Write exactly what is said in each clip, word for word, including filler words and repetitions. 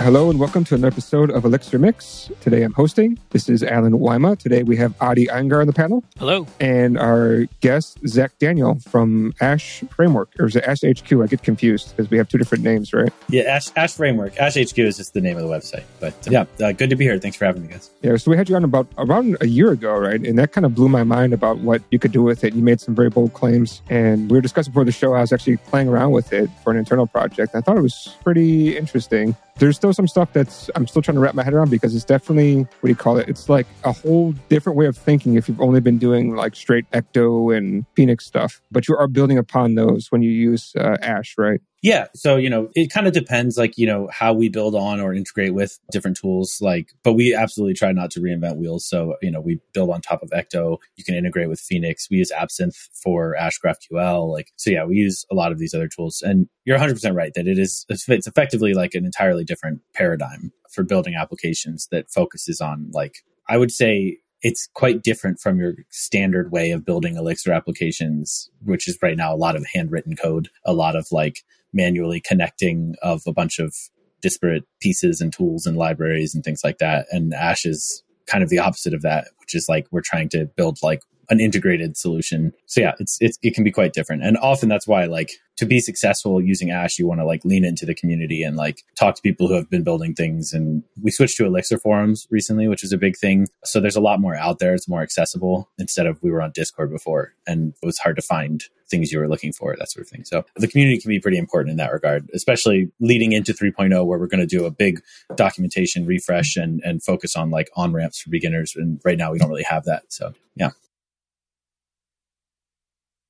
Hello and welcome to another episode of Elixir Mix. Today I'm hosting. This is Alan Wyma. Today we have Adi Iyengar on the panel. Hello. And our guest, Zach Daniel from Ash Framework. Or is it Ash H Q? I get confused because we have two different names, right? Yeah, Ash, Ash Framework. Ash H Q is just the name of the website. But yeah, uh, good to be here. Thanks for having me, guys. Yeah, so we had you on about, about a year ago, right? And that kind of blew my mind about what you could do with it. You made some very bold claims. And we were discussing before the show, I was actually playing around with it for an internal project. I thought it was pretty interesting. There's still some stuff that's I'm still trying to wrap my head around because it's definitely, what do you call it? It's like a whole different way of thinking if you've only been doing like straight Ecto and Phoenix stuff. But you are building upon those when you use uh, Ash, right? Yeah. So, you know, it kind of depends, like, you know, how we build on or integrate with different tools. Like, but we absolutely try not to reinvent wheels. So, you know, we build on top of Ecto. You can integrate with Phoenix. We use Absinthe for Ash GraphQL. Like, so yeah, we use a lot of these other tools. And you're one hundred percent right that it is, it's effectively like an entirely different paradigm for building applications that focuses on, like, I would say, it's quite different from your standard way of building Elixir applications, which is right now a lot of handwritten code, a lot of like manually connecting of a bunch of disparate pieces and tools and libraries and things like that. And Ash is kind of the opposite of that, which is like we're trying to build like an integrated solution. So yeah, it's, it's it can be quite different. And often that's why, like, to be successful using Ash, you want to like lean into the community and like talk to people who have been building things. And we switched to Elixir forums recently, which is a big thing. So there's a lot more out there. It's more accessible instead of we were on Discord before and it was hard to find things you were looking for, that sort of thing. So the community can be pretty important in that regard, especially leading into three point oh, where we're going to do a big documentation refresh and, and focus on like on-ramps for beginners. And right now we don't really have that. So yeah.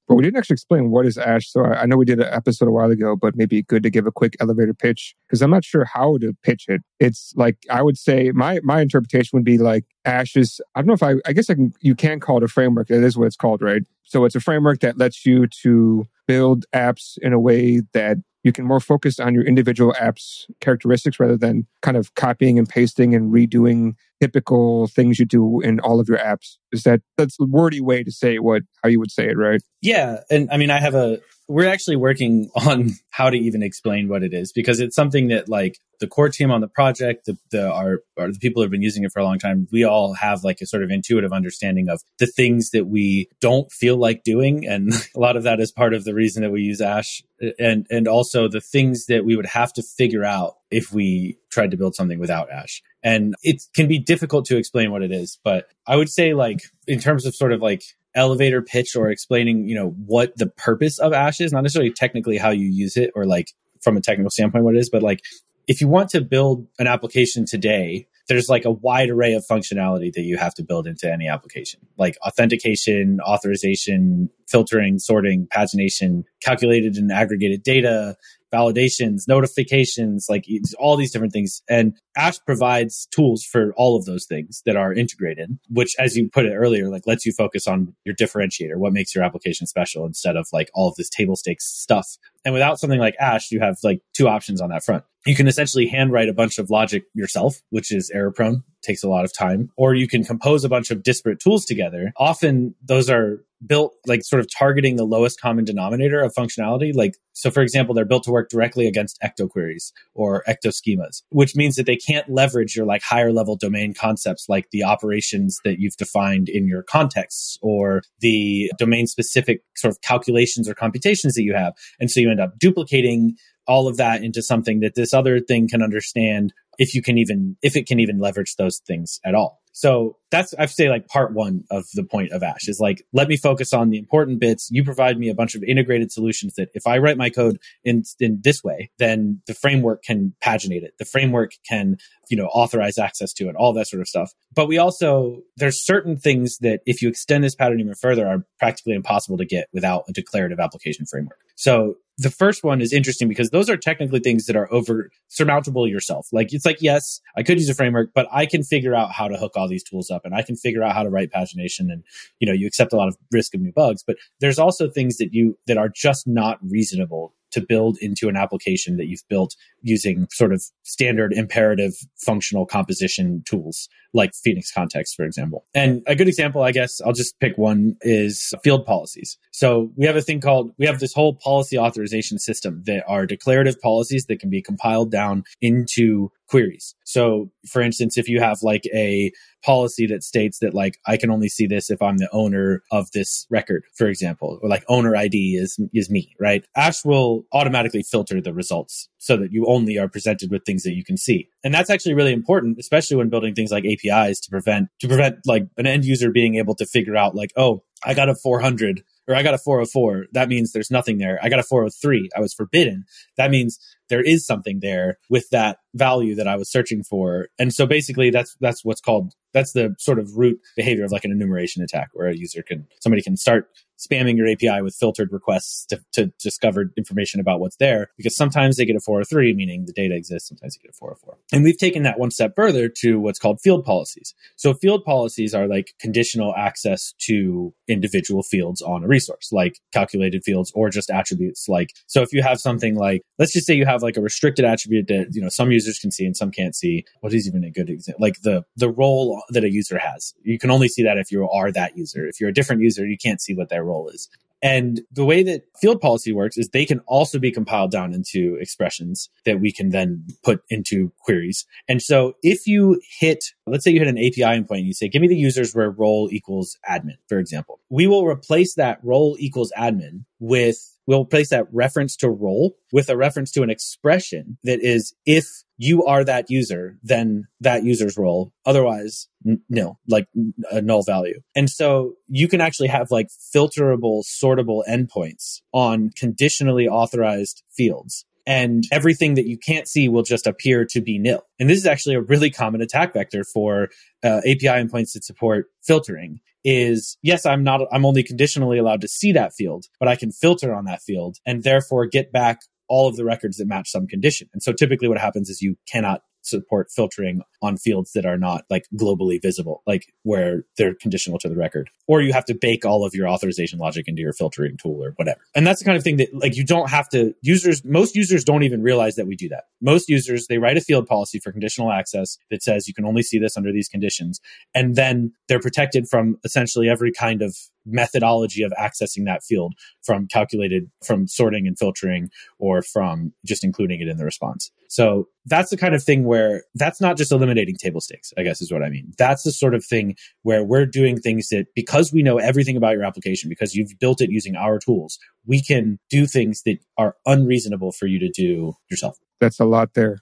But we didn't actually explain what is Ash. So I know we did an episode a while ago, but maybe good to give a quick elevator pitch because I'm not sure how to pitch it. It's like, I would say my my interpretation would be like Ash is, I don't know if I, I guess I can, you can call it a framework. That is what it's called, right? So it's a framework that lets you to build apps in a way that you can more focus on your individual app's characteristics rather than kind of copying and pasting and redoing typical things you do in all of your apps. Is that that's a wordy way to say what how you would say it, right? Yeah. And I mean, I have a we're actually working on how to even explain what it is, because it's something that like the core team on the project, the, the our, our the people who have been using it for a long time, we all have like a sort of intuitive understanding of the things that we don't feel like doing. And a lot of that is part of the reason that we use Ash, and and also the things that we would have to figure out if we tried to build something without Ash. And it can be difficult to explain what it is, but I would say like in terms of sort of like elevator pitch or explaining, you know, what the purpose of Ash is, not necessarily technically how you use it or like from a technical standpoint what it is, but like if you want to build an application today, there's like a wide array of functionality that you have to build into any application, like authentication, authorization, filtering, sorting, pagination, calculated and aggregated data, validations, notifications, like all these different things. And Ash provides tools for all of those things that are integrated, which, as you put it earlier, like lets you focus on your differentiator, what makes your application special, instead of like all of this table stakes stuff. And without something like Ash, you have like two options on that front. You can essentially handwrite a bunch of logic yourself, which is error prone, takes a lot of time, or you can compose a bunch of disparate tools together. Often those are built like sort of targeting the lowest common denominator of functionality. Like, so for example, they're built to work directly against Ecto queries or Ecto schemas, which means that they can't leverage your like higher level domain concepts, like the operations that you've defined in your contexts or the domain specific sort of calculations or computations that you have. And so you end up duplicating all of that into something that this other thing can understand, if you can even, if it can even leverage those things at all. So that's, I'd say, like part one of the point of Ash is like, let me focus on the important bits. You provide me a bunch of integrated solutions that if I write my code in in this way, then the framework can paginate it. The framework can, you know, authorize access to it, all that sort of stuff. But we also, there's certain things that if you extend this pattern even further are practically impossible to get without a declarative application framework. So the first one is interesting because those are technically things that are over surmountable yourself. Like, it's like, yes, I could use a framework, but I can figure out how to hook all these tools up and I can figure out how to write pagination. And, you know, you accept a lot of risk of new bugs, but there's also things that you, that are just not reasonable to build into an application that you've built using sort of standard imperative functional composition tools, like Phoenix context, for example. And a good example, I guess, I'll just pick one, is field policies. So we have a thing called, we have this whole policy authorization system that are declarative policies that can be compiled down into queries. So for instance, if you have like a policy that states that like, I can only see this if I'm the owner of this record, for example, or like owner I D is, is me, right? Ash will automatically filter the results so that you only are presented with things that you can see. And that's actually really important, especially when building things like A P Is to prevent, to prevent like an end user being able to figure out like, oh, I got a four hundred or I got a four oh four. That means there's nothing there. I got a four oh three. I was forbidden. That means there is something there with that value that I was searching for. And so basically that's that's what's called, that's the sort of root behavior of like an enumeration attack where a user can, somebody can start spamming your A P I with filtered requests to, to discover information about what's there, because sometimes they get a four oh three, meaning the data exists, sometimes they get a four oh four. And we've taken that one step further to what's called field policies. So field policies are like conditional access to individual fields on a resource, like calculated fields or just attributes. Like, so if you have something like, let's just say you have like a restricted attribute that, you know, some users can see and some can't see. What is even a good example? Like the, the role that a user has. You can only see that if you are that user. If you're a different user, you can't see what their role is. And the way that field policy works is they can also be compiled down into expressions that we can then put into queries. And so if you hit, let's say you hit an A P I endpoint and you say, give me the users where role equals admin, for example, we will replace that role equals admin with, we'll replace that reference to role with a reference to an expression that is, if you are that user, then that user's role. Otherwise, n- no, like n- a null value. And so you can actually have like filterable, sortable endpoints on conditionally authorized fields. And everything that you can't see will just appear to be nil. And this is actually a really common attack vector for uh, A P I endpoints that support filtering. Is yes, I'm not, I'm only conditionally allowed to see that field, but I can filter on that field and therefore get back all of the records that match some condition. And so typically what happens is you cannot support filtering on fields that are not like globally visible, like where they're conditional to the record, or you have to bake all of your authorization logic into your filtering tool or whatever. And that's the kind of thing that like you don't have to, users, most users don't even realize that we do that. Most users, they write a field policy for conditional access that says you can only see this under these conditions. And then they're protected from essentially every kind of methodology of accessing that field, from calculated, from sorting and filtering, or from just including it in the response. So that's the kind of thing where that's not just eliminating table stakes, I guess is what I mean. That's the sort of thing where we're doing things that, because we know everything about your application, because you've built it using our tools, we can do things that are unreasonable for you to do yourself. That's a lot there.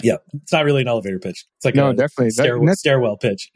Yeah, it's not really an elevator pitch. It's like no, a definitely. Stairwell, that, stairwell pitch.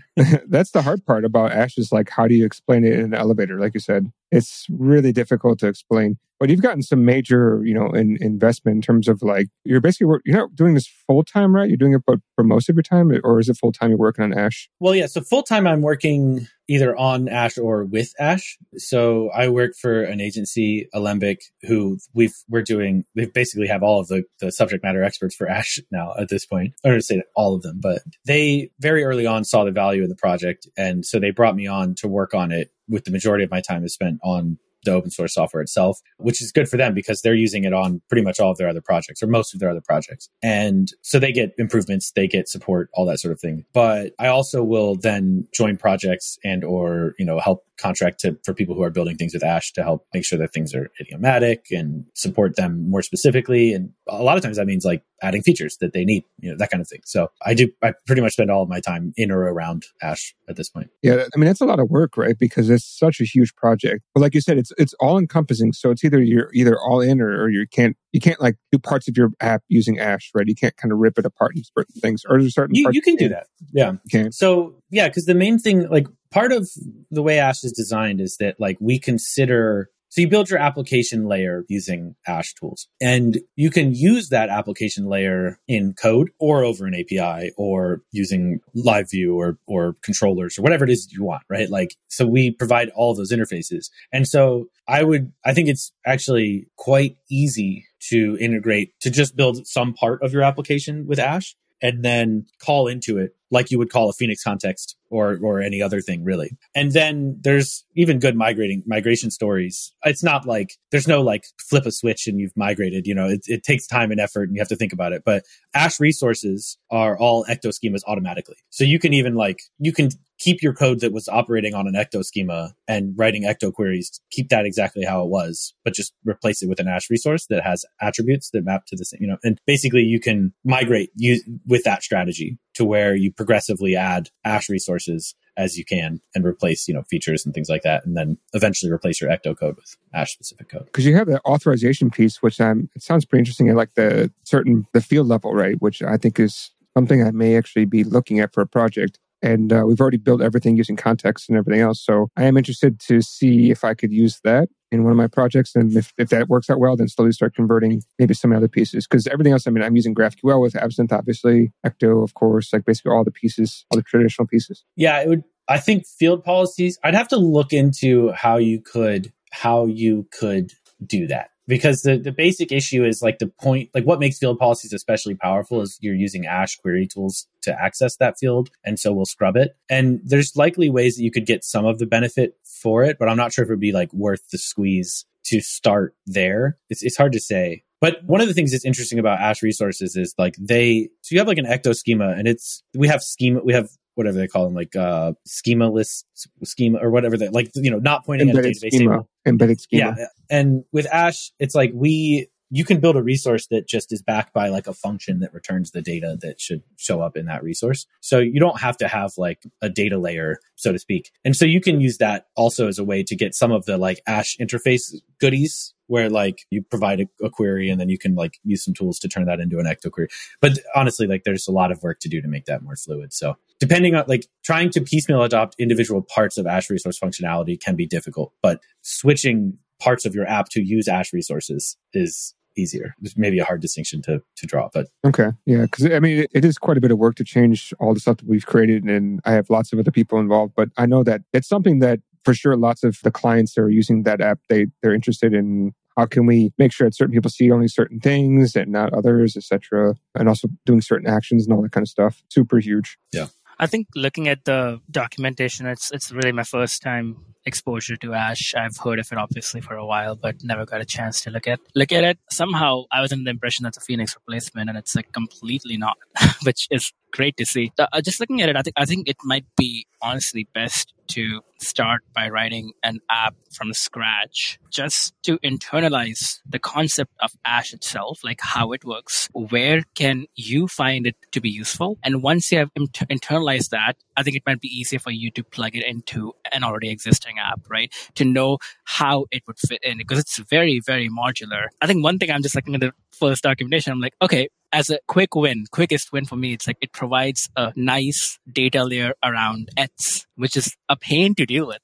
That's the hard part about Ash is like, how do you explain it in an elevator? Like you said, it's really difficult to explain. But you've gotten some major, you know, in, investment in terms of like, you're basically, you're not doing this full time, right? You're doing it for most of your time, or is it full time you're working on Ash? Well, yeah. So full time I'm working either on Ash or with Ash. So I work for an agency, Alembic, who we've, we're doing, we basically have all of the, the subject matter experts for Ash now at this point. I don't want to say all of them, but they very early on saw the value in the project. And so they brought me on to work on it, with the majority of my time is spent on the open source software itself, which is good for them because they're using it on pretty much all of their other projects, or most of their other projects. And so they get improvements, they get support, all that sort of thing. But I also will then join projects and or, you know, help contract to, for people who are building things with Ash to help make sure that things are idiomatic and support them more specifically. And a lot of times that means like adding features that they need, you know, that kind of thing. So I do, I pretty much spend all of my time in or around Ash at this point. Yeah. I mean, that's a lot of work, right? Because it's such a huge project. But like you said, it's it's all encompassing. So it's either you're either all in or, or you can't, you can't like do parts of your app using Ash, right? You can't kind of rip it apart and certain things, or certain you, parts. You can do that. Yeah. Okay. So yeah, because the main thing, like part of the way Ash is designed is that like we consider, so you build your application layer using Ash tools, and you can use that application layer in code or over an A P I or using live view or, or controllers or whatever it is you want, right? Like, so we provide all those interfaces. And so I would, I think it's actually quite easy to integrate, to just build some part of your application with Ash and then call into it like you would call a Phoenix context or or any other thing, really. And then there's even good migrating migration stories. It's not like there's no like flip a switch and you've migrated. You know, it, it takes time and effort, and you have to think about it. But Ash resources are all Ecto schemas automatically, so you can even like you can keep your code that was operating on an Ecto schema and writing Ecto queries, keep that exactly how it was, but just replace it with an Ash resource that has attributes that map to the same, you know, and basically you can migrate use, with that strategy to where you progressively add Ash resources as you can and replace, you know, features and things like that. And then eventually replace your Ecto code with Ash specific code. Because you have the authorization piece, which um, it sounds pretty interesting at like the certain, the field level, right? Which I think is something I may actually be looking at for a project. And uh, we've already built everything using context and everything else. So I am interested to see if I could use that in one of my projects. And if, if that works out well, then slowly start converting maybe some other pieces. Because everything else, I mean, I'm using GraphQL with Absinthe, obviously. Ecto, of course, like basically all the pieces, all the traditional pieces. Yeah, it would. I think field policies, I'd have to look into how you could, how you could do that. Because the, the basic issue is like the point, like what makes field policies especially powerful is you're using Ash query tools to access that field. And so we'll scrub it. And there's likely ways that you could get some of the benefit for it, but I'm not sure if it would be like worth the squeeze to start there. It's it's hard to say. But one of the things that's interesting about Ash resources is like they, so you have like an Ecto schema and it's, we have schema, we have whatever they call them, like uh, schema list schema or whatever that, like, you know, not pointing embedded at a database schema. Table. Embedded schema. Yeah. And with Ash, it's like we, you can build a resource that just is backed by like a function that returns the data that should show up in that resource. So you don't have to have like a data layer, so to speak. And so you can use that also as a way to get some of the like Ash interface goodies where like you provide a, a query and then you can like use some tools to turn that into an Ecto query. But honestly, like there's a lot of work to do to make that more fluid. So depending on like trying to piecemeal adopt individual parts of Ash resource functionality can be difficult, but switching parts of your app to use Ash resources is easier. There's maybe a hard distinction to to draw, but okay, yeah, because I mean, it, it is quite a bit of work to change all the stuff that we've created, and I have lots of other people involved. But I know that it's something that for sure, lots of the clients that are using that app, they they're interested in how can we make sure that certain people see only certain things and not others, et cetera, and also doing certain actions and all that kind of stuff. Super huge. Yeah, I think looking at the documentation, it's it's really my first time exposure to Ash. I've heard of it obviously for a while, but never got a chance to look at look at it. Somehow I was under the impression that's a Phoenix replacement, and it's like completely not, which is great to see. Uh, just looking at it, I think I think it might be honestly best to start by writing an app from scratch just to internalize the concept of Ash itself, like how it works, where can you find it to be useful. And once you have inter- internalized that, I think it might be easier for you to plug it into an already existing app, right? To know how it would fit in, because it's very, very modular. I think one thing I'm just looking at the first documentation, I'm like, okay, as a quick win, quickest win for me, it's like it provides a nice data layer around E T S, which is a pain to deal with.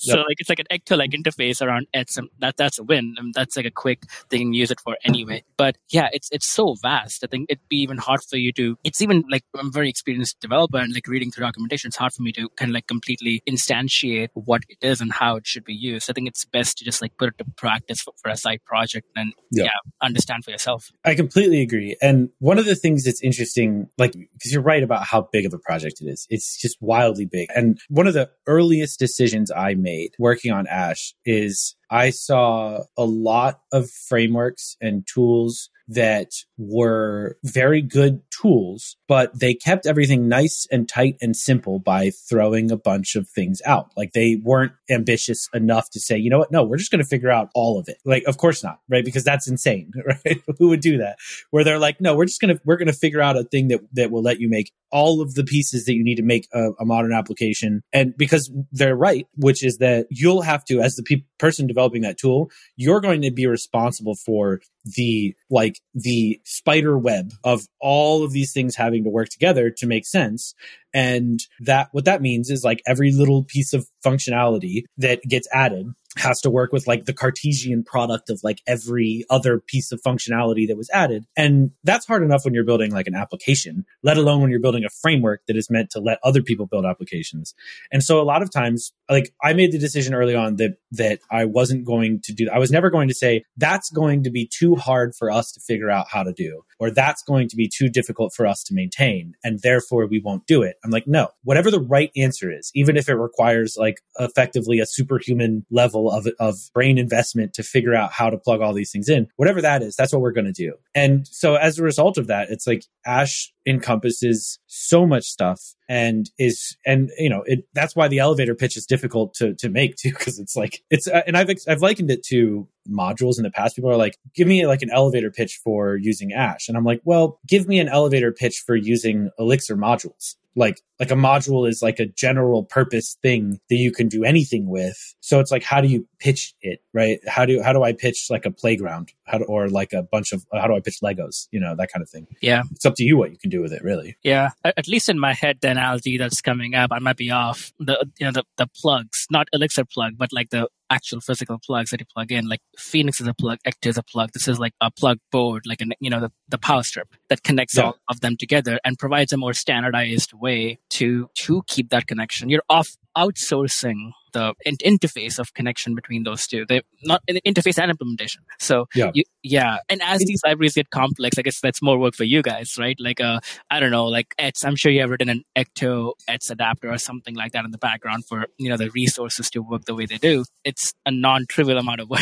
So yep. like it's like an Ecto-like interface around E T S, and that that's a win. I mean, that's like a quick thing, use it for anyway. But yeah, it's it's so vast. I think it'd be even hard for you to. It's even like I'm a very experienced developer, and like reading through documentation, it's hard for me to kind of like completely instantiate what it is and how it should be used. I think it's best to just like put it to practice for, for a side project and yep. yeah, understand for yourself. I completely agree. And one of the things that's interesting, like, because you're right about how big of a project it is. It's just wildly big. And one of the earliest decisions I made working on Ash is I saw a lot of frameworks and tools that were very good tools, but they kept everything nice and tight and simple by throwing a bunch of things out. Like they weren't ambitious enough to say, you know what? No, we're just going to figure out all of it. Like, of course not, right? Because that's insane, right? Who would do that? Where they're like, no, we're just going to, we're going to figure out a thing that, that will let you make all of the pieces that you need to make a, a modern application. And because they're right, which is that you'll have to, as the pe- person developing that tool, you're going to be responsible for the, like the spider web of all of these things having to work together to make sense. And that, what that means is like every little piece of functionality that gets added has to work with like the Cartesian product of like every other piece of functionality that was added. And that's hard enough when you're building like an application, let alone when you're building a framework that is meant to let other people build applications. And so a lot of times, like I made the decision early on that that I wasn't going to do, I was never going to say, that's going to be too hard for us to figure out how to do, or that's going to be too difficult for us to maintain, and therefore we won't do it. I'm like, no, whatever the right answer is, even if it requires like effectively a superhuman level of, of brain investment to figure out how to plug all these things in, whatever that is, that's what we're going to do. And so as a result of that, it's like Ash encompasses so much stuff and is, and you know, it, that's why the elevator pitch is difficult to to make too, because it's like, it's, uh, and I've, I've likened it to modules in the past. People are like, give me like an elevator pitch for using Ash. And I'm like, well, give me an elevator pitch for using Elixir modules. Like, like a module is like a general purpose thing that you can do anything with. So it's like, how do you pitch it, right? How do how do I pitch like a playground, how do, or like a bunch of, how do I pitch Legos, you know, that kind of thing. Yeah. It's up to you what you can do with it, really. Yeah. At least in my head, the analogy that's coming up, I might be off. The, you know, the, the plugs, not Elixir plug, but like the actual physical plugs that you plug in, like Phoenix is a plug, Ecto is a plug. This is like a plug board, like an, you know, the, the power strip that connects yeah. all of them together and provides a more standardized way to to keep that connection. You're off outsourcing the in- interface of connection between those two. They not in the interface and implementation. So yeah. You, yeah. And as these libraries get complex, I guess that's more work for you guys, right? Like uh, I don't know, like E T S, I'm sure you have written an Ecto E T S adapter or something like that in the background for, you know, the resources to work the way they do. It's a non-trivial amount of work.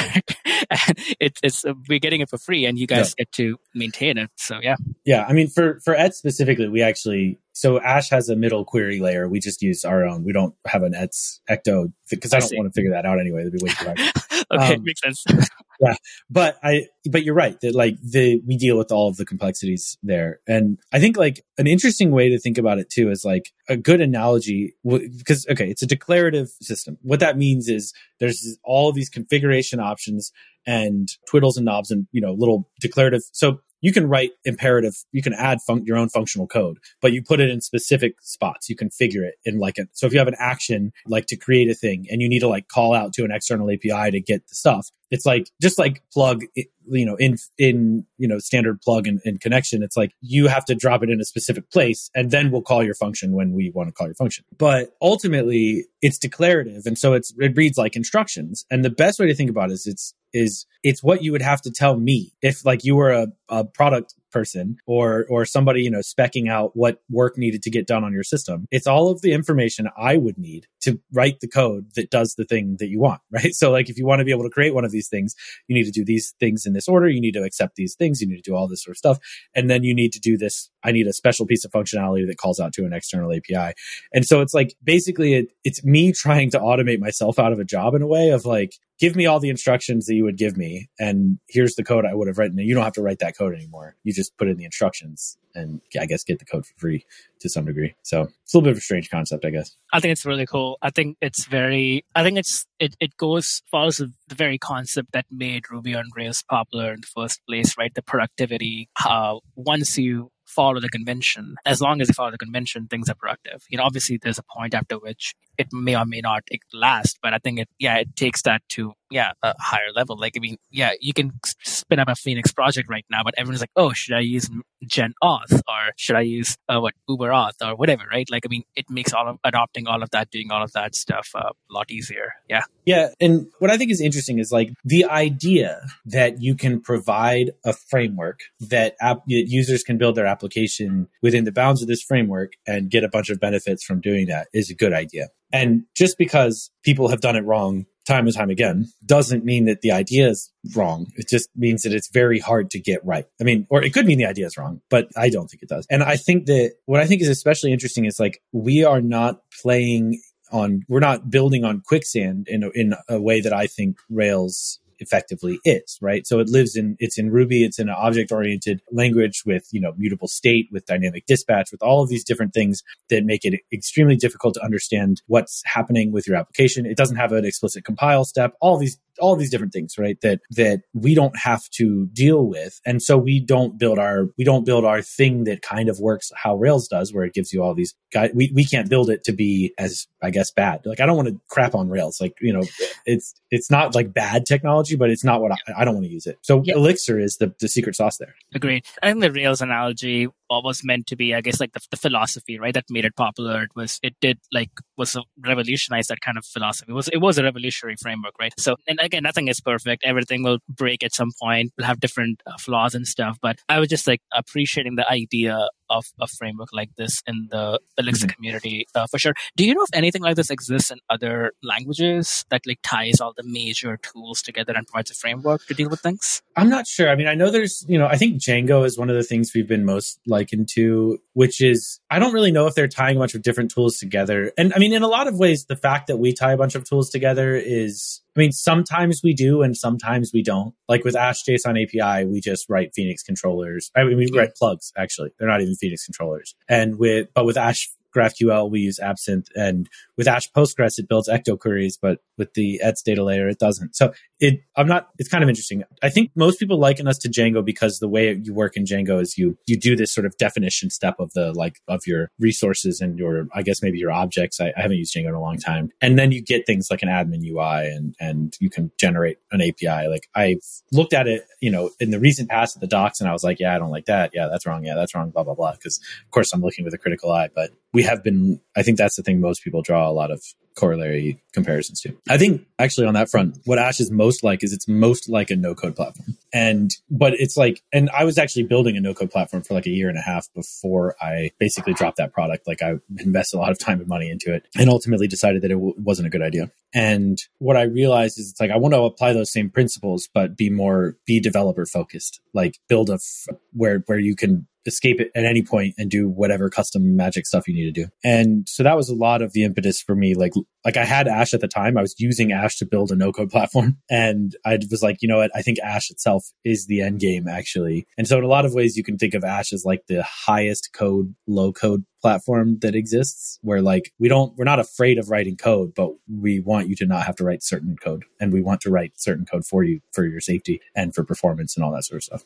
And it, it's we're getting it for free, and you guys yeah. get to maintain it. So yeah. Yeah. I mean, for for E T S specifically, we actually So Ash has a middle query layer. We just use our own. We don't have an E T S Ecto because I, I don't see. want to figure that out anyway. That'd be way too hard. Okay, um, makes sense. Yeah, but I but you're right that like the we deal with all of the complexities there, and I think like an interesting way to think about it too is like a good analogy because okay, it's a declarative system. What that means is there's all these configuration options and twiddles and knobs and you know little declarative. So you can write imperative, you can add fun- your own functional code, but you put it in specific spots. You configure it in like a, so if you have an action, like to create a thing and you need to like call out to an external A P I to get the stuff, it's like, just like plug, you know, in, in, you know, standard plug and, and connection, it's like you have to drop it in a specific place and then we'll call your function when we want to call your function. But ultimately it's declarative. And so it's, it reads like instructions. And the best way to think about it is it's, is it's what you would have to tell me if like you were a, a product person or or somebody, you know, specking out what work needed to get done on your system. It's all of the information I would need to write the code that does the thing that you want, right? So like if you want to be able to create one of these things, you need to do these things in this order, you need to accept these things, you need to do all this sort of stuff. And then you need to do this, I need a special piece of functionality that calls out to an external A P I. And so it's like basically it, it's me trying to automate myself out of a job in a way of like, give me all the instructions that you would give me, and here's the code I would have written. And you don't have to write that code anymore. You just put in the instructions and I guess get the code for free to some degree. So it's a little bit of a strange concept, I guess. I think it's really cool. I think it's very, I think it's, it, it goes, follows the very concept that made Ruby on Rails popular in the first place, right? The productivity, how once you follow the convention. As long as you follow the convention, things are productive. You know, obviously there's a point after which it may or may not last, but I think it, yeah, it takes that to, yeah, a higher level. Like, I mean, yeah, you can spin up a Phoenix project right now, but everyone's like, oh, should I use Gen Auth or should I use uh, what Uber Auth or whatever, right? Like, I mean, it makes all of adopting all of that, doing all of that stuff uh, a lot easier. Yeah. Yeah. And what I think is interesting is like the idea that you can provide a framework that app, users can build their application within the bounds of this framework and get a bunch of benefits from doing that is a good idea. And just because people have done it wrong time and time again doesn't mean that the idea is wrong. It just means that it's very hard to get right. I mean, or it could mean the idea is wrong, but I don't think it does. And I think that what I think is especially interesting is like we are not playing on, we're not building on quicksand in a, in a way that I think Rails effectively is, right? So it lives in, it's in Ruby, it's in an object-oriented language with, you know, mutable state, with dynamic dispatch, with all of these different things that make it extremely difficult to understand what's happening with your application. It doesn't have an explicit compile step, all these all these different things, right? That, that we don't have to deal with. And so we don't build our, we don't build our thing that kind of works how Rails does, where it gives you all these guys. We, we can't build it to be as, I guess, bad. Like, I don't want to crap on Rails. Like, you know, it's, it's not like bad technology, but it's not what I, I don't want to use it. So yeah. Elixir is the, the secret sauce there. Agreed. I think the Rails analogy was meant to be, I guess, like the, the philosophy, right? That made it popular. It was, it did like, was a, revolutionized that kind of philosophy. It was, it was a revolutionary framework, right? So, and again, nothing is perfect. Everything will break at some point. We'll have different uh, flaws and stuff. But I was just like appreciating the idea of a framework like this in the Elixir mm-hmm. community uh, for sure. Do you know if anything like this exists in other languages that like ties all the major tools together and provides a framework to deal with things? I'm not sure. I mean, I know there's, you know, I think Django is one of the things we've been most likened to, which is, I don't really know if they're tying a bunch of different tools together. And I mean, in a lot of ways, the fact that we tie a bunch of tools together is, I mean, sometimes we do and sometimes we don't. Like with Ash JSON A P I, we just write Phoenix controllers. I mean, we write plugs, actually. They're not even Phoenix controllers. And with, but with Ash GraphQL, we use Absinthe. And with Ash Postgres, it builds Ecto queries, but with the E T S data layer, it doesn't. So it, I'm not, it's kind of interesting. I think most people liken us to Django because the way you work in Django is you, you do this sort of definition step of the, like, of your resources and your, I guess maybe your objects. I, I haven't used Django in a long time. And then you get things like an admin U I and, and you can generate an A P I. Like, I've looked at it, you know, in the recent past at the docs and I was like, yeah, I don't like that. Yeah, that's wrong. Yeah, that's wrong. Blah, blah, blah. Because of course I'm looking with a critical eye, but we have been, I think that's the thing most people draw a lot of corollary comparisons to. I think actually on that front, what Ash is most like is it's most like a no-code platform. And, but it's like, and I was actually building a no-code platform for like a year and a half before I basically dropped that product. Like, I invested a lot of time and money into it and ultimately decided that it w- wasn't a good idea. And what I realized is it's like, I want to apply those same principles, but be more, be developer focused, like build a, f- where, where you can escape it at any point and do whatever custom magic stuff you need to do. And so that was a lot of the impetus for me. Like, like I had Ash at the time. I was using Ash to build a no-code platform. And I was like, you know what? I think Ash itself is the end game, actually. And so in a lot of ways, you can think of Ash as like the highest code, low-code platform that exists, where like we don't, we're not afraid of writing code, but we want you to not have to write certain code. And we want to write certain code for you, for your safety and for performance and all that sort of stuff.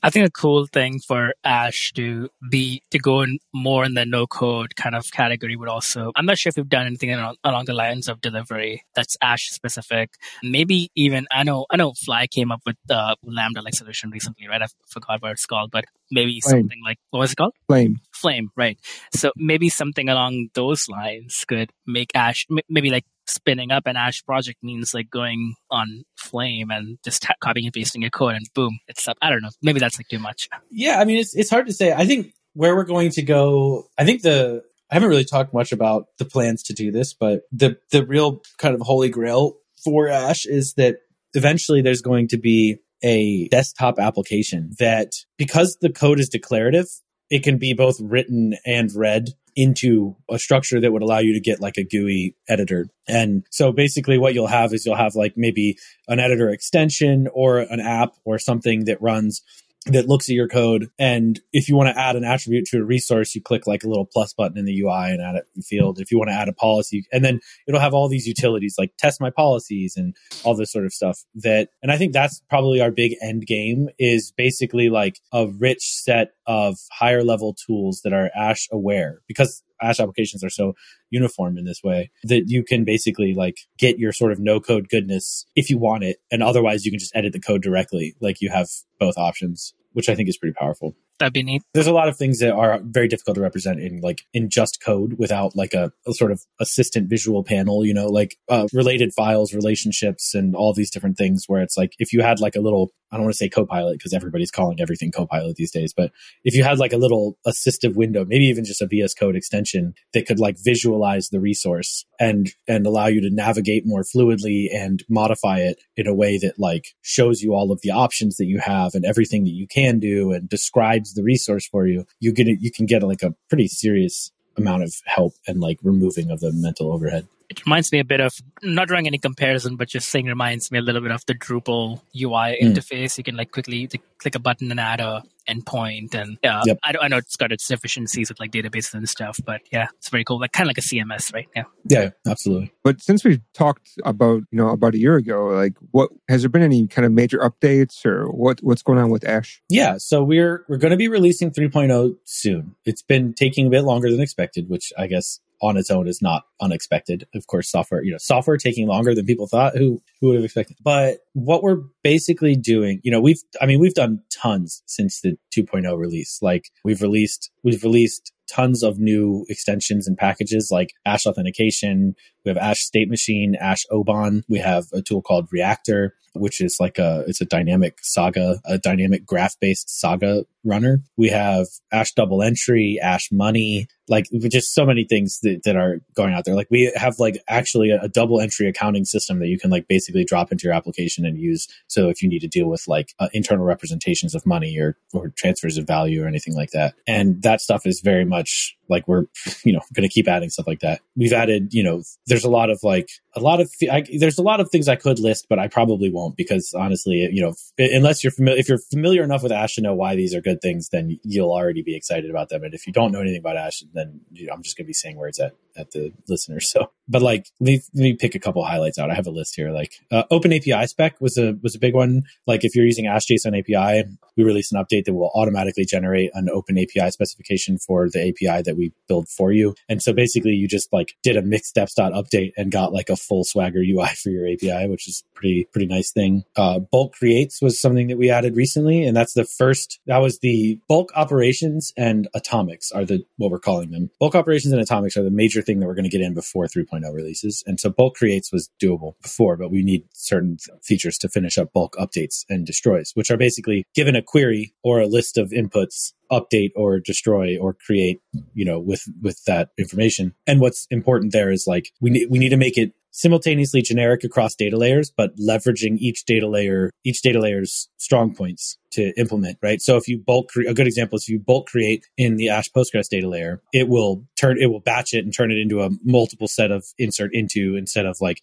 I think a cool thing for Ash to be, to go in more in the no-code kind of category would also, I'm not sure if you've done anything along the lines of delivery that's Ash-specific. Maybe even, I know I know Fly came up with uh, Lambda-like solution recently, right? I forgot what it's called, but maybe Flame. Something like, what was it called? Flame. Flame, right. So maybe something along those lines could make Ash, maybe like spinning up an Ash project means like going on Flame and just ha- copying and pasting your code and boom, it's up. I don't know. Maybe that's like too much. Yeah. I mean, it's, it's hard to say. I think where we're going to go, I think the, I haven't really talked much about the plans to do this, but the, the real kind of holy grail for Ash is that eventually there's going to be a desktop application that, because the code is declarative, it can be both written and read into a structure that would allow you to get like a G U I editor. And so basically what you'll have is you'll have like maybe an editor extension or an app or something that runs, that looks at your code. And if you want to add an attribute to a resource, you click like a little plus button in the U I and add a field. If you want to add a policy, and then it'll have all these utilities like test my policies and all this sort of stuff that, and I think that's probably our big end game, is basically like a rich set of higher level tools that are Ash aware, because Ash applications are so uniform in this way that you can basically like get your sort of no code goodness if you want it. And otherwise you can just edit the code directly. Like, you have both options, which I think is pretty powerful. That'd be neat. There's a lot of things that are very difficult to represent in like in just code without like a, a sort of assistant visual panel, you know, like uh, related files, relationships, and all these different things where it's like, if you had like a little, I don't want to say Copilot because everybody's calling everything Copilot these days, but if you had like a little assistive window, maybe even just a V S Code extension that could like visualize the resource and and allow you to navigate more fluidly and modify it in a way that like shows you all of the options that you have and everything that you can do and describes the resource for you, you get it, you can get like a pretty serious amount of help and like removing of the mental overhead. it reminds me a bit of, not drawing any comparison, but just saying reminds me a little bit of the Drupal U I mm. interface. You can like quickly click a button and add a endpoint. And uh, yep. I, I know it's got its deficiencies with like databases and stuff, but yeah, it's very cool. Like kind of like a C M S, right? Yeah. Yeah, absolutely. But since we talked about, you know, about a year ago, like what, has there been any kind of major updates or what, what's going on with Ash? Yeah. So we're, we're going to be releasing three point oh soon. It's been taking a bit longer than expected, which I guess on its own is not unexpected. Of course, software, you know, software taking longer than people thought, who who would have expected. But what we're basically doing, you know, we've, I mean, we've done tons since the two point oh release. Like we've released, we've released tons of new extensions and packages like Ash Authentication. We have Ash State Machine, Ash Oban. We have a tool called Reactor, which is like a, it's a dynamic saga, a dynamic graph-based saga runner. We have Ash Double Entry, Ash Money, like just so many things that, that are going out there. Like we have like actually a, a double entry accounting system that you can like basically drop into your application and use. So if you need to deal with like uh, internal representations of money or, or transfers of value or anything like that. And that stuff is very much like we're, you know, going to keep adding stuff like that. We've added, you know, there's a lot of like a lot of I, there's a lot of things I could list, but I probably won't because honestly, you know, unless you're familiar, if you're familiar enough with Ash to know why these are good things, then you'll already be excited about them. And if you don't know anything about Ash, then you know, I'm just going to be saying words at at the listeners. So, but like, let me, let me pick a couple highlights out. I have a list here. Like, uh, Open A P I spec was a was a big one. Like, if you're using Ash JSON A P I, we release an update that will automatically generate an Open A P I specification for the A P I that we build for you. And so basically, you just like did a mixed steps.update and got like a full Swagger U I for your A P I, which is pretty pretty nice thing. Uh, bulk creates was something that we added recently, and that's the first. That was the bulk operations and atomics are the what we're calling them. Bulk operations and atomics are the major thing that we're going to get in before three point oh releases. And so bulk creates was doable before, but we need certain features to finish up bulk updates and destroys, which are basically given a query or a list of inputs, update or destroy or create, you know, with with that information. And what's important there is like we need we need to make it simultaneously generic across data layers, but leveraging each data layer, each data layer's strong points to implement, right? So if you bulk, cre- a good example is if you bulk create in the Ash Postgres data layer, it will turn, it will batch it and turn it into a multiple set of insert into instead of like,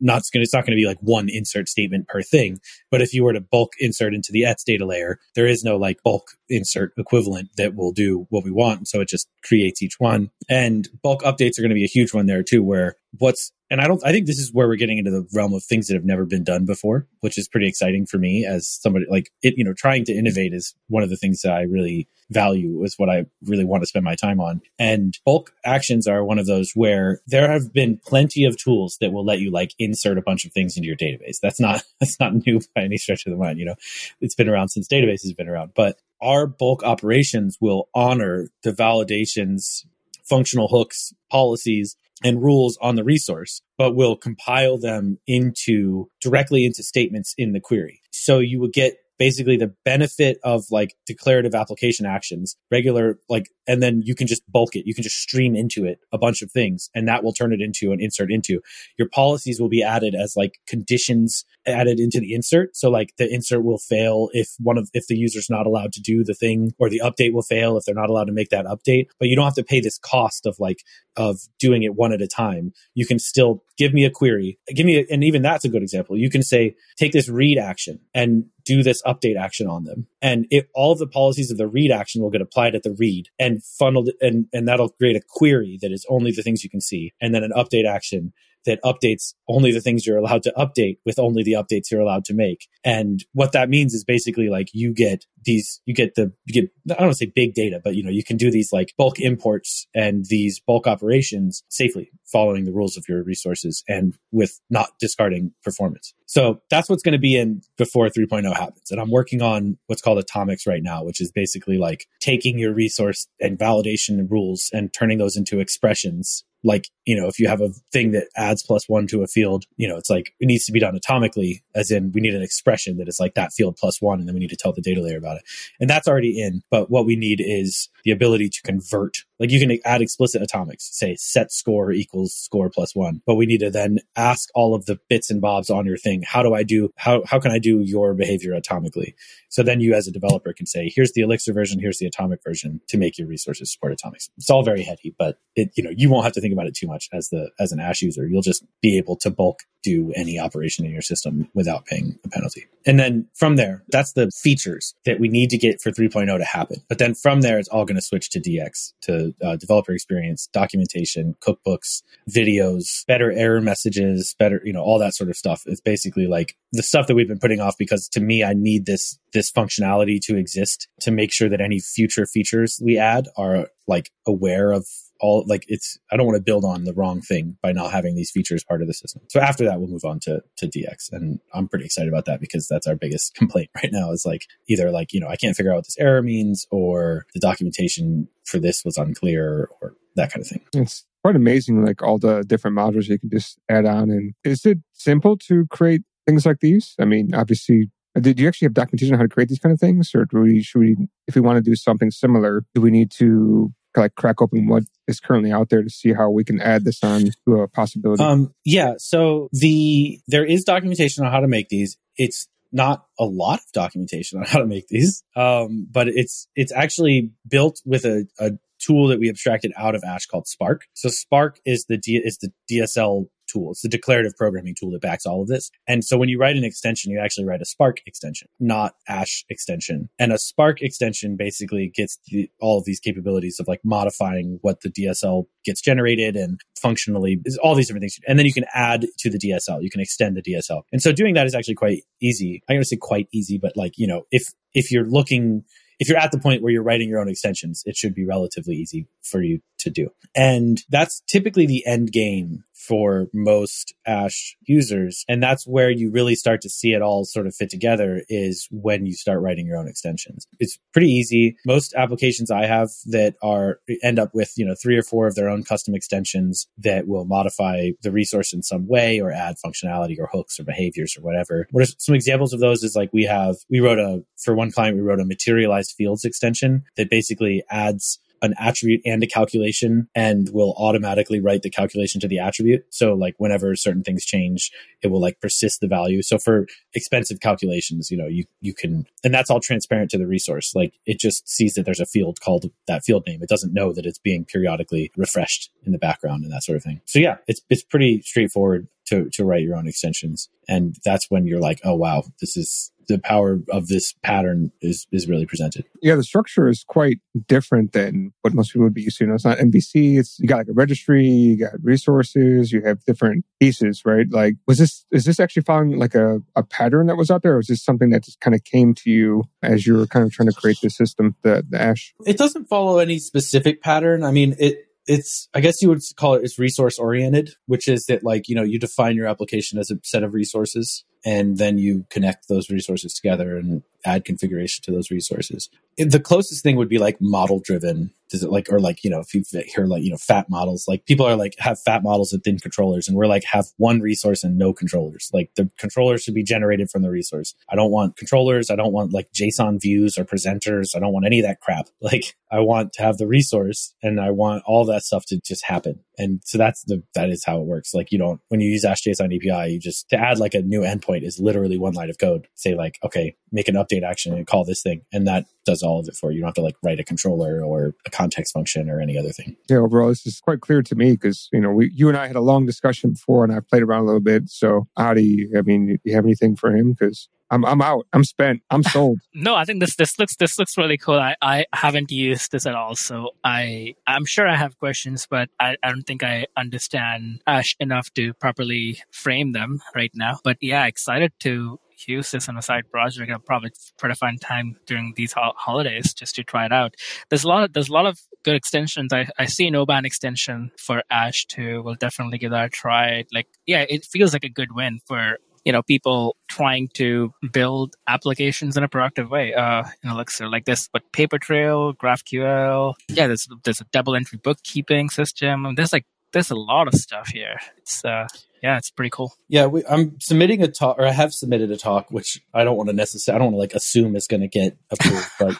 not it's, gonna, it's not going to be like one insert statement per thing. But if you were to bulk insert into the E T S data layer, there is no like bulk insert equivalent that will do what we want. So it just creates each one. And bulk updates are going to be a huge one there too, where what's, and I don't, I think this is where we're getting into the realm of things that have never been done before, which is pretty exciting for me as somebody like it, you know, trying to innovate is one of the things that I really value is what I really want to spend my time on. And bulk actions are one of those where there have been plenty of tools that will let you like insert a bunch of things into your database. That's not, that's not new by any stretch of the mind. You know, it's been around since databases have been around, but our bulk operations will honor the validations, functional hooks, policies, and rules on the resource, but will compile them into directly into statements in the query. So you will get basically the benefit of like declarative application actions, regular, like, and then you can just bulk it. You can just stream into it a bunch of things, and that will turn it into an insert into. Your policies will be added as like conditions added into the insert. So like the insert will fail if one of, if the user's not allowed to do the thing, or the update will fail if they're not allowed to make that update, but you don't have to pay this cost of like, of doing it one at a time. You can still give me a query, give me, a, and even that's a good example. You can say, take this read action and do this update action on them. And if all of the policies of the read action will get applied at the read and funneled, and, and that'll create a query that is only the things you can see. And then an update action that updates only the things you're allowed to update with only the updates you're allowed to make. And what that means is basically like you get these, you get the, you get, I don't want to say big data, but you know, you can do these like bulk imports and these bulk operations safely following the rules of your resources and with not discarding performance. So that's what's going to be in before three point oh happens. And I'm working on what's called atomics right now, which is basically like taking your resource and validation rules and turning those into expressions. Like, you know, if you have a thing that adds plus one to a field, you know, it's like it needs to be done atomically, as in we need an expression that is like that field plus one, and then we need to tell the data layer about it. And that's already in. But what we need is the ability to convert Like you can add explicit atomics, say set score equals score plus one. But we need to then ask all of the bits and bobs on your thing. How do I do, how, how can I do your behavior atomically? So then you as a developer can say, here's the Elixir version, here's the atomic version to make your resources support atomics. It's all very heady, but it, you know, you won't have to think about it too much as the, as an Ash user. You'll just be able to bulk do any operation in your system without paying a penalty. And then from there, that's the features that we need to get for three point oh to happen. But then from there, it's all going to switch to D X, to uh, developer experience, documentation, cookbooks, videos, better error messages, better, you know, all that sort of stuff. It's basically like the stuff that we've been putting off because to me, I need this this functionality to exist to make sure that any future features we add are like aware of all, like it's, I don't want to build on the wrong thing by not having these features part of the system. So after that, we'll move on to, to D X. And I'm pretty excited about that because that's our biggest complaint right now is like, either like, you know, I can't figure out what this error means or the documentation for this was unclear or that kind of thing. It's quite amazing, like all the different modules you can just add on. And is it simple to create things like these? I mean, obviously, do you actually have documentation on how to create these kind of things? Or do we, should we, if we want to do something similar, do we need to like crack open what is currently out there to see how we can add this on to a possibility? Um, yeah, so the there is documentation on how to make these. It's not a lot of documentation on how to make these, um, but it's it's actually built with a, a tool that we abstracted out of Ash called Spark. So Spark is the D, is the D S L tool. It's the declarative programming tool that backs all of this. And so when you write an extension, you actually write a Spark extension, not Ash extension. And a Spark extension basically gets the, all of these capabilities of like modifying what the D S L gets generated and functionally all these different things. And then you can add to the D S L. You can extend the D S L. And so doing that is actually quite easy. I'm going to say quite easy, but like, you know, if if you're looking... If you're at the point where you're writing your own extensions, it should be relatively easy for you to do. And that's typically the end game for most Ash users. And that's where you really start to see it all sort of fit together is when you start writing your own extensions. It's pretty easy. Most applications I have that are end up with, you know, three or four of their own custom extensions that will modify the resource in some way or add functionality or hooks or behaviors or whatever. What are some examples of those is like we have, we wrote a, for one client, we wrote a materialized fields extension that basically adds an attribute and a calculation and will automatically write the calculation to the attribute. So like whenever certain things change, it will like persist the value. So for expensive calculations, you know, you, you can, and that's all transparent to the resource. Like it just sees that there's a field called that field name. It doesn't know that it's being periodically refreshed in the background and that sort of thing. So yeah, it's, it's pretty straightforward to, to write your own extensions. And that's when you're like, oh, wow, this is, the power of this pattern is, is really presented. Yeah, the structure is quite different than what most people would be used to. You know, it's not M V C. It's you got like a registry, you got resources, you have different pieces, right? Like, was this is this actually following like a, a pattern that was out there, or is this something that just kind of came to you as you were kind of trying to create this system, the, the Ash? It doesn't follow any specific pattern. I mean, it. It's, I guess you would call it, it's resource oriented, which is that like, you know, you define your application as a set of resources and then you connect those resources together and add configuration to those resources. The closest thing would be like model driven. Does it like, or like, you know, if you hear like, you know, fat models, like people are like, have fat models and thin controllers. And we're like, have one resource and no controllers. Like the controllers should be generated from the resource. I don't want controllers. I don't want like JSON views or presenters. I don't want any of that crap. Like I want to have the resource and I want all that stuff to just happen. And so that's the, that is how it works. Like you don't, when you use Ash JSON A P I, you just, to add like a new endpoint is literally one line of code. Say like, okay, make an update action and call this thing. And that does all of it for you. You don't have to like write a controller or a context function or any other thing. Yeah, overall, this is quite clear to me because, you know, we, you and I had a long discussion before and I played around a little bit. So Adi, I mean, do you have anything for him? Because I'm I'm out. I'm spent. I'm sold. No, I think this this looks this looks really cool. I, I haven't used this at all, so I I'm sure I have questions, but I, I don't think I understand Ash enough to properly frame them right now. But yeah, excited to use this on a side project. I'll probably try to find time during these ho- holidays just to try it out. There's a lot of there's a lot of good extensions. I, I see an Oban extension for Ash too. We'll definitely give that a try. Like yeah, it feels like a good win for, you know, people trying to build applications in a productive way uh, in Elixir like this. But Paper Trail, GraphQL, yeah, there's there's a double entry bookkeeping system. There's like there's a lot of stuff here. It's uh, yeah, it's pretty cool. Yeah, we, I'm submitting a talk, or I have submitted a talk, which I don't want to necessarily, I don't want to like assume it's going to get approved, but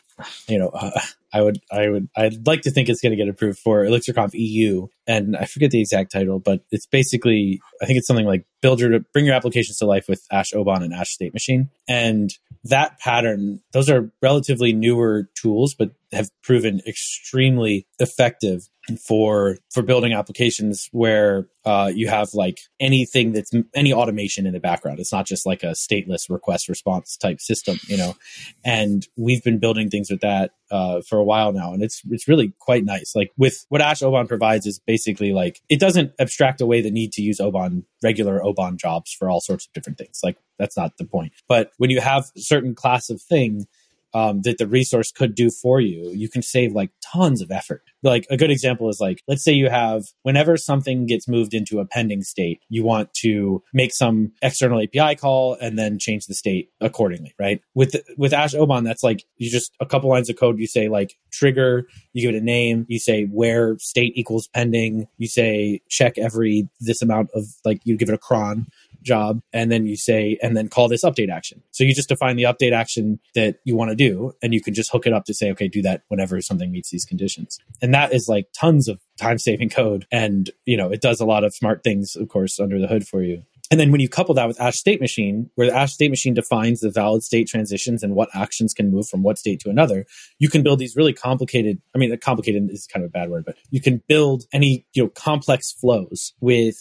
you know, uh, I would, I would, I'd like to think it's going to get approved for ElixirConf E U, and I forget the exact title, but it's basically, I think it's something like build your, bring your applications to life with Ash Oban and Ash State Machine, and that pattern. Those are relatively newer tools, but have proven extremely effective for for building applications where uh, you have like anything that's any automation in the background. It's not just like a stateless request response type system, you know. And we've been building things with that uh, for a while now, and it's it's really quite nice. Like with what Ash Oban provides is basically like it doesn't abstract away the need to use Oban regular Oban jobs for all sorts of different things. Like that's not the point. But when you have a certain class of thing Um, that the resource could do for you, you can save like tons of effort. Like a good example is like, let's say you have, whenever something gets moved into a pending state, you want to make some external A P I call and then change the state accordingly, right? With with Ash Oban, that's like, you just, a couple lines of code, you say like trigger, you give it a name, you say where state equals pending, you say check every this amount of, like you give it a cron job, and then you say, and then call this update action. So you just define the update action that you want to do, and you can just hook it up to say, okay, do that whenever something meets these conditions. And that is like tons of time-saving code. And, you know, it does a lot of smart things, of course, under the hood for you. And then when you couple that with Ash State Machine, where the Ash State Machine defines the valid state transitions and what actions can move from what state to another, you can build these really complicated, I mean, complicated is kind of a bad word, but you can build any, you know, complex flows with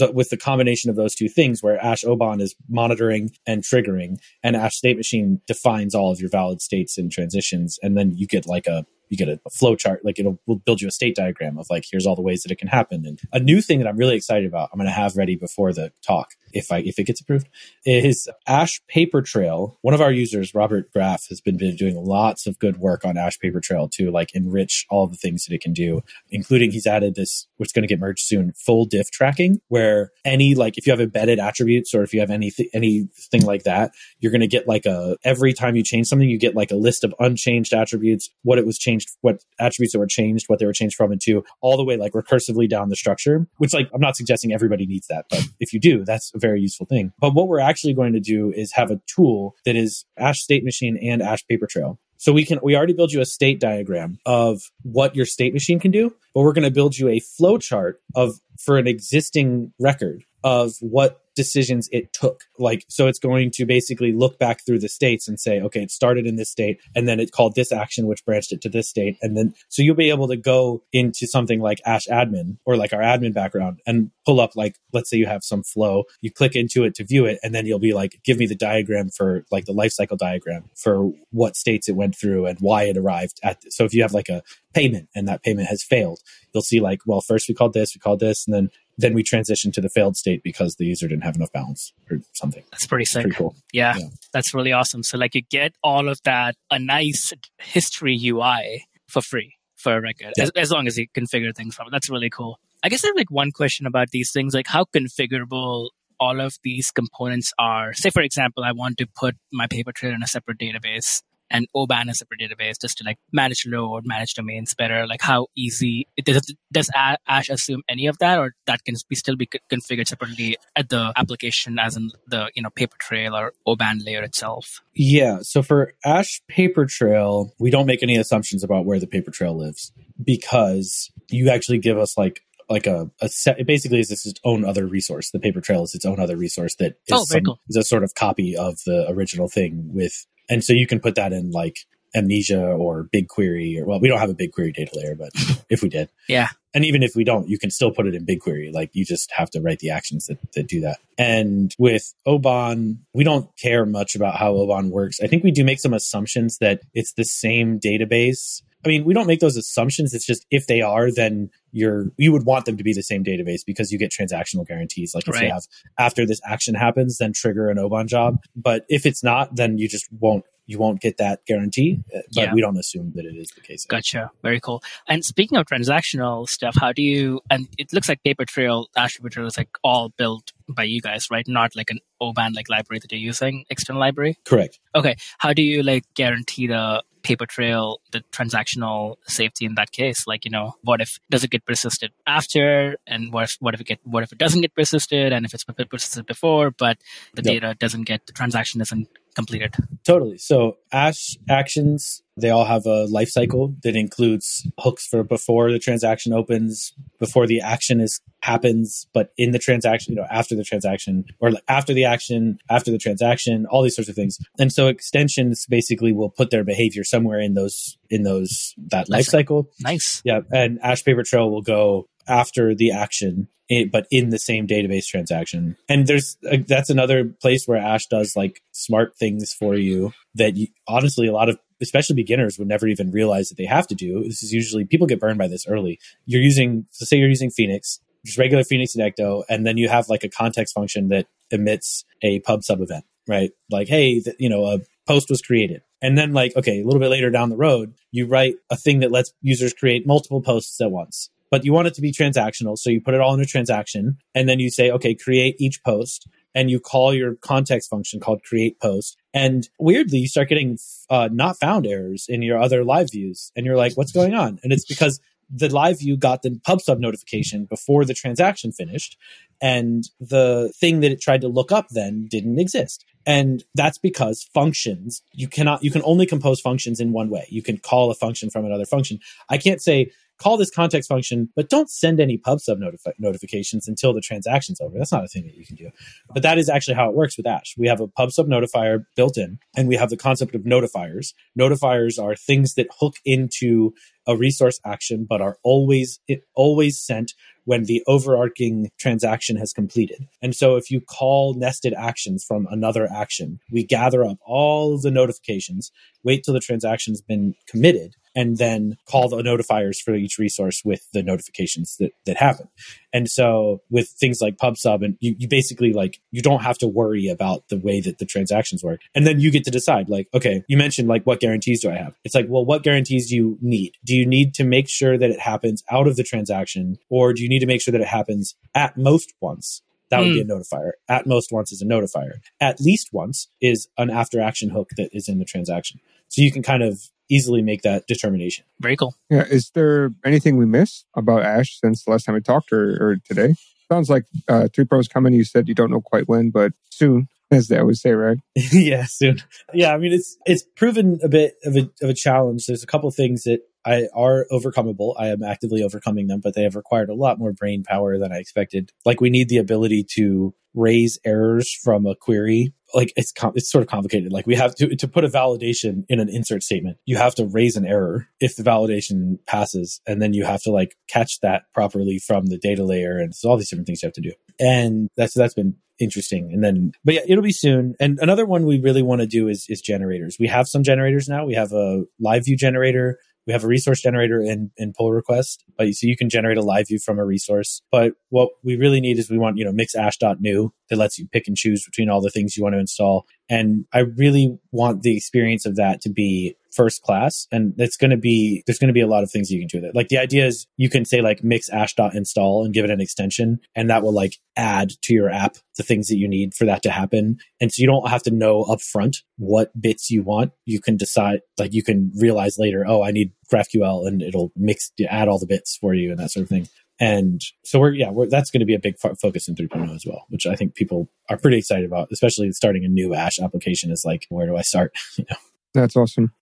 The, with the combination of those two things where Ash Oban is monitoring and triggering and Ash State Machine defines all of your valid states and transitions. And then you get like a, you get a, a flow chart, like it'll will build you a state diagram of like, here's all the ways that it can happen. And a new thing that I'm really excited about, I'm going to have ready before the talk, if I if it gets approved, is Ash Paper Trail. One of our users, Robert Graf, has been, been doing lots of good work on Ash Paper Trail to like enrich all the things that it can do, including he's added this, what's going to get merged soon, full diff tracking, where any, like if you have embedded attributes or if you have anything, anything like that, you're going to get like a, every time you change something, you get like a list of unchanged attributes, what it was changed, what attributes that were changed, what they were changed from and to, all the way like recursively down the structure, which like I'm not suggesting everybody needs that, but if you do, that's a very useful thing. But what we're actually going to do is have a tool that is Ash State Machine and Ash Paper Trail. So we can we already build you a state diagram of what your state machine can do, but we're going to build you a flow chart of for an existing record of what decisions it took. Like, so it's going to basically look back through the states and say, okay, it started in this state, and then it called this action, which branched it to this state. And then, so you'll be able to go into something like Ash admin or like our admin background and pull up, like, let's say you have some flow, you click into it to view it. And then you'll be like, give me the diagram for like the lifecycle diagram for what states it went through and why it arrived at. This. So if you have like a payment and that payment has failed, you'll see like, well, first we called this, we called this, and then then we transitioned to the failed state because the user didn't have enough balance or something. That's pretty sick. Pretty cool. Yeah, yeah, that's really awesome. So like you get all of that, a nice history U I for free for a record, yeah. as, as long as you configure things from it. That's really cool. I guess I have like one question about these things, like how configurable all of these components are. Say, for example, I want to put my paper trail in a separate database and Oban is a separate database just to like manage load, manage domains better. Like how easy, it does, does Ash assume any of that, or that can be still be configured separately at the application as in the, you know, paper trail or Oban layer itself? Yeah. So for Ash Paper Trail, we don't make any assumptions about where the paper trail lives because you actually give us like like a, a set, it basically is its own other resource. The paper trail is its own other resource that is, oh, some, cool. is a sort of copy of the original thing with. And so you can put that in like Amnesia or BigQuery, or well, we don't have a BigQuery data layer, but if we did. Yeah. And even if we don't, you can still put it in BigQuery. Like you just have to write the actions that, that do that. And with Oban, we don't care much about how Oban works. I think we do make some assumptions that it's the same database. I mean, we don't make those assumptions. It's just if they are, then you're you would want them to be the same database because you get transactional guarantees. Like if right. you have after this action happens, then trigger an Oban job. But if it's not, then you just won't you won't get that guarantee. But yeah. we don't assume that it is the case. Gotcha. Very cool. And speaking of transactional stuff, how do you? And it looks like Paper Trail, Ash Paper Trail is like all built by you guys, right? Not like an Oban like library that you're using, external library. Correct. Okay. How do you like guarantee the paper trail, the transactional safety in that case. Like, you know, what if, does it get persisted after? And what if, what if it get, what if it doesn't get persisted? And if it's persisted before, but the yep. data doesn't get, the transaction isn't completed. Totally. So Ash actions, they all have a life cycle that includes hooks for before the transaction opens, before the action is happens, but in the transaction, you know, after the transaction, or after the action, after the transaction, all these sorts of things. And so extensions basically will put their behavior somewhere in those in those that life cycle. Nice. Yeah. And Ash Paper Trail will go after the action, but in the same database transaction. And there's uh, that's another place where Ash does like smart things for you that you, honestly, a lot of especially beginners would never even realize that they have to do. This is usually, people get burned by this early. You're using, so say you're using Phoenix, just regular Phoenix and Ecto, and then you have like a context function that emits a pub sub event, right? Like, hey, th- you know, a post was created. And then like, okay, a little bit later down the road, you write a thing that lets users create multiple posts at once. But you want it to be transactional. So you put it all in a transaction and then you say, okay, create each post, and you call your context function called create post. And weirdly, you start getting uh, not found errors in your other live views. And you're like, what's going on? And it's because the live view got the pub sub notification before the transaction finished. And the thing that it tried to look up then didn't exist. And that's because functions, you cannot, you can only compose functions in one way. You can call a function from another function. I can't say, call this context function, but don't send any pub sub notifi- notifications until the transaction's over. That's not a thing that you can do. But that is actually how it works with Ash. We have a pub sub notifier built in, and we have the concept of notifiers. Notifiers are things that hook into a resource action, but are always it always sent when the overarching transaction has completed. And so if you call nested actions from another action, we gather up all the notifications, wait till the transaction's been committed, and then call the notifiers for each resource with the notifications that, that happen. And so with things like pub sub, and you, you basically like, you don't have to worry about the way that the transactions work. And then you get to decide like, okay, you mentioned like, what guarantees do I have? It's like, well, what guarantees do you need? Do you need to make sure that it happens out of the transaction, or do you need to make sure that it happens at most once? That would mm. be a notifier. At most once is a notifier. At least once is an after action hook that is in the transaction. So you can kind of easily make that determination. Very cool. Yeah. Is there anything we missed about Ash since the last time we talked, or, or today? Sounds like uh, three point oh is coming. You said you don't know quite when, but soon, as they always say, right? Yeah, soon. Yeah, I mean, it's it's proven a bit of a, of a challenge. There's a couple things that I are overcomable. I am actively overcoming them, but they have required a lot more brain power than I expected. Like, we need the ability to raise errors from a query. Like, it's com- it's sort of complicated. Like, we have to to put a validation in an insert statement. You have to raise an error if the validation passes, and then you have to like catch that properly from the data layer, and so all these different things you have to do. And that's that's been interesting. And then, but yeah, it'll be soon. And another one we really want to do is is generators. We have some generators now. We have a live view generator. We have a resource generator in, in pull request, but so you can generate a live view from a resource. But what we really need is we want, you know, mix ash dot new that lets you pick and choose between all the things you want to install. And I really want the experience of that to be first class. And that's going to be, there's going to be a lot of things you can do with it. Like, the idea is you can say like mix ash.install and give it an extension, and that will like add to your app the things that you need for that to happen. And so you don't have to know upfront what bits you want. You can decide, like, you can realize later, oh, I need GraphQL, and it'll mix, add all the bits for you and that sort of thing. And so we're, yeah, we're, that's going to be a big fo- focus in three point oh as well, which I think people are pretty excited about, especially starting a new Ash application is like, where do I start? You know? That's awesome.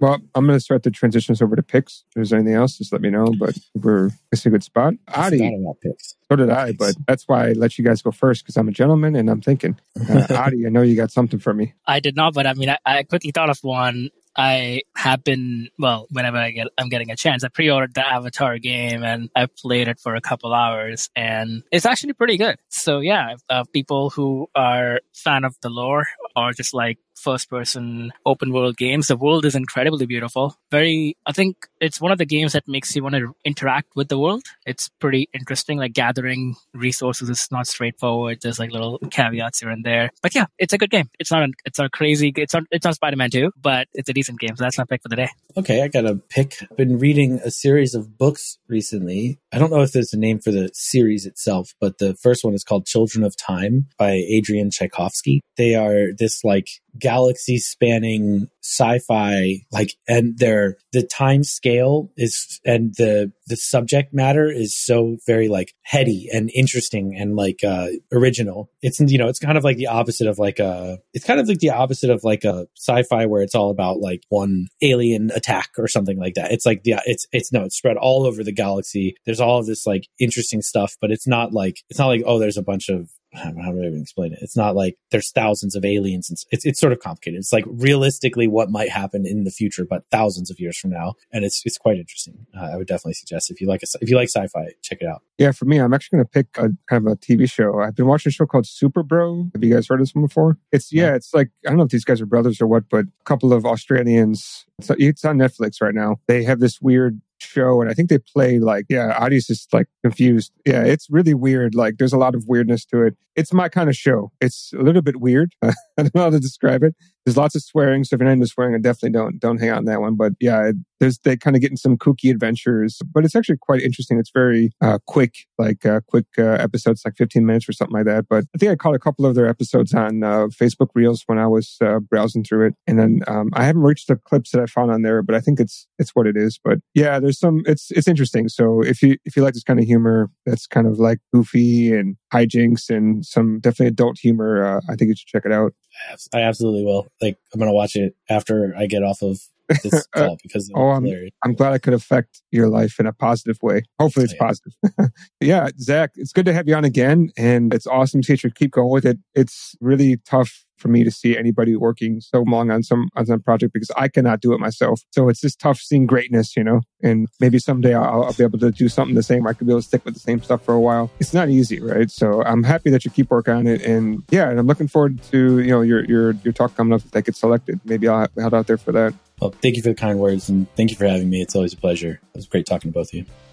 Well, I'm going to start the transitions over to picks. If there's anything else, just let me know, but we're, it's a good spot. Adi, so did I, but that's why I let you guys go first, because I'm a gentleman and I'm thinking. Uh, Adi, I know you got something for me. I did not, but I mean, I, I quickly thought of one. I have been, well, whenever I get, I'm getting a chance, I pre-ordered the Avatar game, and I played it for a couple hours, and it's actually pretty good. So yeah, uh, people who are fan of the lore or just like first-person open-world games, the world is incredibly beautiful. Very, I think it's one of the games that makes you want to interact with the world. It's pretty interesting. Like, gathering resources is not straightforward. There's like little caveats here and there. But yeah, it's a good game. It's not. An, it's not crazy. It's not. It's not Spider-Man two, but it's a decent game. So that's my pick for the day. Okay, I got a pick. I've been reading a series of books recently. I don't know if there's a name for the series itself, but the first one is called Children of Time by Adrian Tchaikovsky. They are this like galaxy-spanning sci-fi, like, and their the time scale is, and the the subject matter is so very like heady and interesting and like uh, original. It's you know, it's kind of like the opposite of like a it's kind of like the opposite of like a sci-fi where it's all about like one alien attack or something like that. It's like the it's it's no, it's spread all over the galaxy. There's all of this like interesting stuff, but it's not like it's not like oh, there's a bunch of I don't know how to even explain it. It's not like there's thousands of aliens. And it's it's sort of complicated. It's like realistically what might happen in the future, but thousands of years from now, and it's it's quite interesting. Uh, I would definitely suggest if you like a, if you like sci-fi, check it out. Yeah, for me, I'm actually going to pick a kind of a T V show. I've been watching a show called Super Bro. Have you guys heard of this one before? It's yeah, it's like I don't know if these guys are brothers or what, but a couple of Australians. So it's on Netflix right now. They have this weird show, and I think they play like yeah audience is like confused. Yeah, it's really weird. Like there's a lot of weirdness to it. It's my kind of show. It's a little bit weird. I don't know how to describe it. There's lots of swearing, so if you're not into swearing, I definitely don't don't hang out in that one. But yeah, it, there's they kind of get in some kooky adventures, but it's actually quite interesting. It's very uh, quick, like uh, quick uh, episodes, like fifteen minutes or something like that. But I think I caught a couple of their episodes on uh, Facebook Reels when I was uh, browsing through it, and then um, I haven't reached the clips that I found on there, but I think it's it's what it is. But yeah, there's some it's it's interesting. So if you if you like this kind of humor, that's kind of like goofy and hijinks and some definitely adult humor, uh, I think you should check it out. I absolutely will. Like, I'm going to watch it after I get off of this call because oh, I'm, I'm glad I could affect your life in a positive way. Hopefully it's oh, yeah. positive. Yeah, Zach, it's good to have you on again. And it's awesome, teacher. Keep going with it. It's really tough for me to see anybody working so long on some on some project because I cannot do it myself. So it's just tough seeing greatness, you know, and maybe someday I'll, I'll be able to do something the same. I could be able to stick with the same stuff for a while. It's not easy, right? So I'm happy that you keep working on it. And yeah, and I'm looking forward to, you know, your your your talk coming up if that gets selected. Maybe I'll head out there for that. Well, thank you for the kind words and thank you for having me. It's always a pleasure. It was great talking to both of you.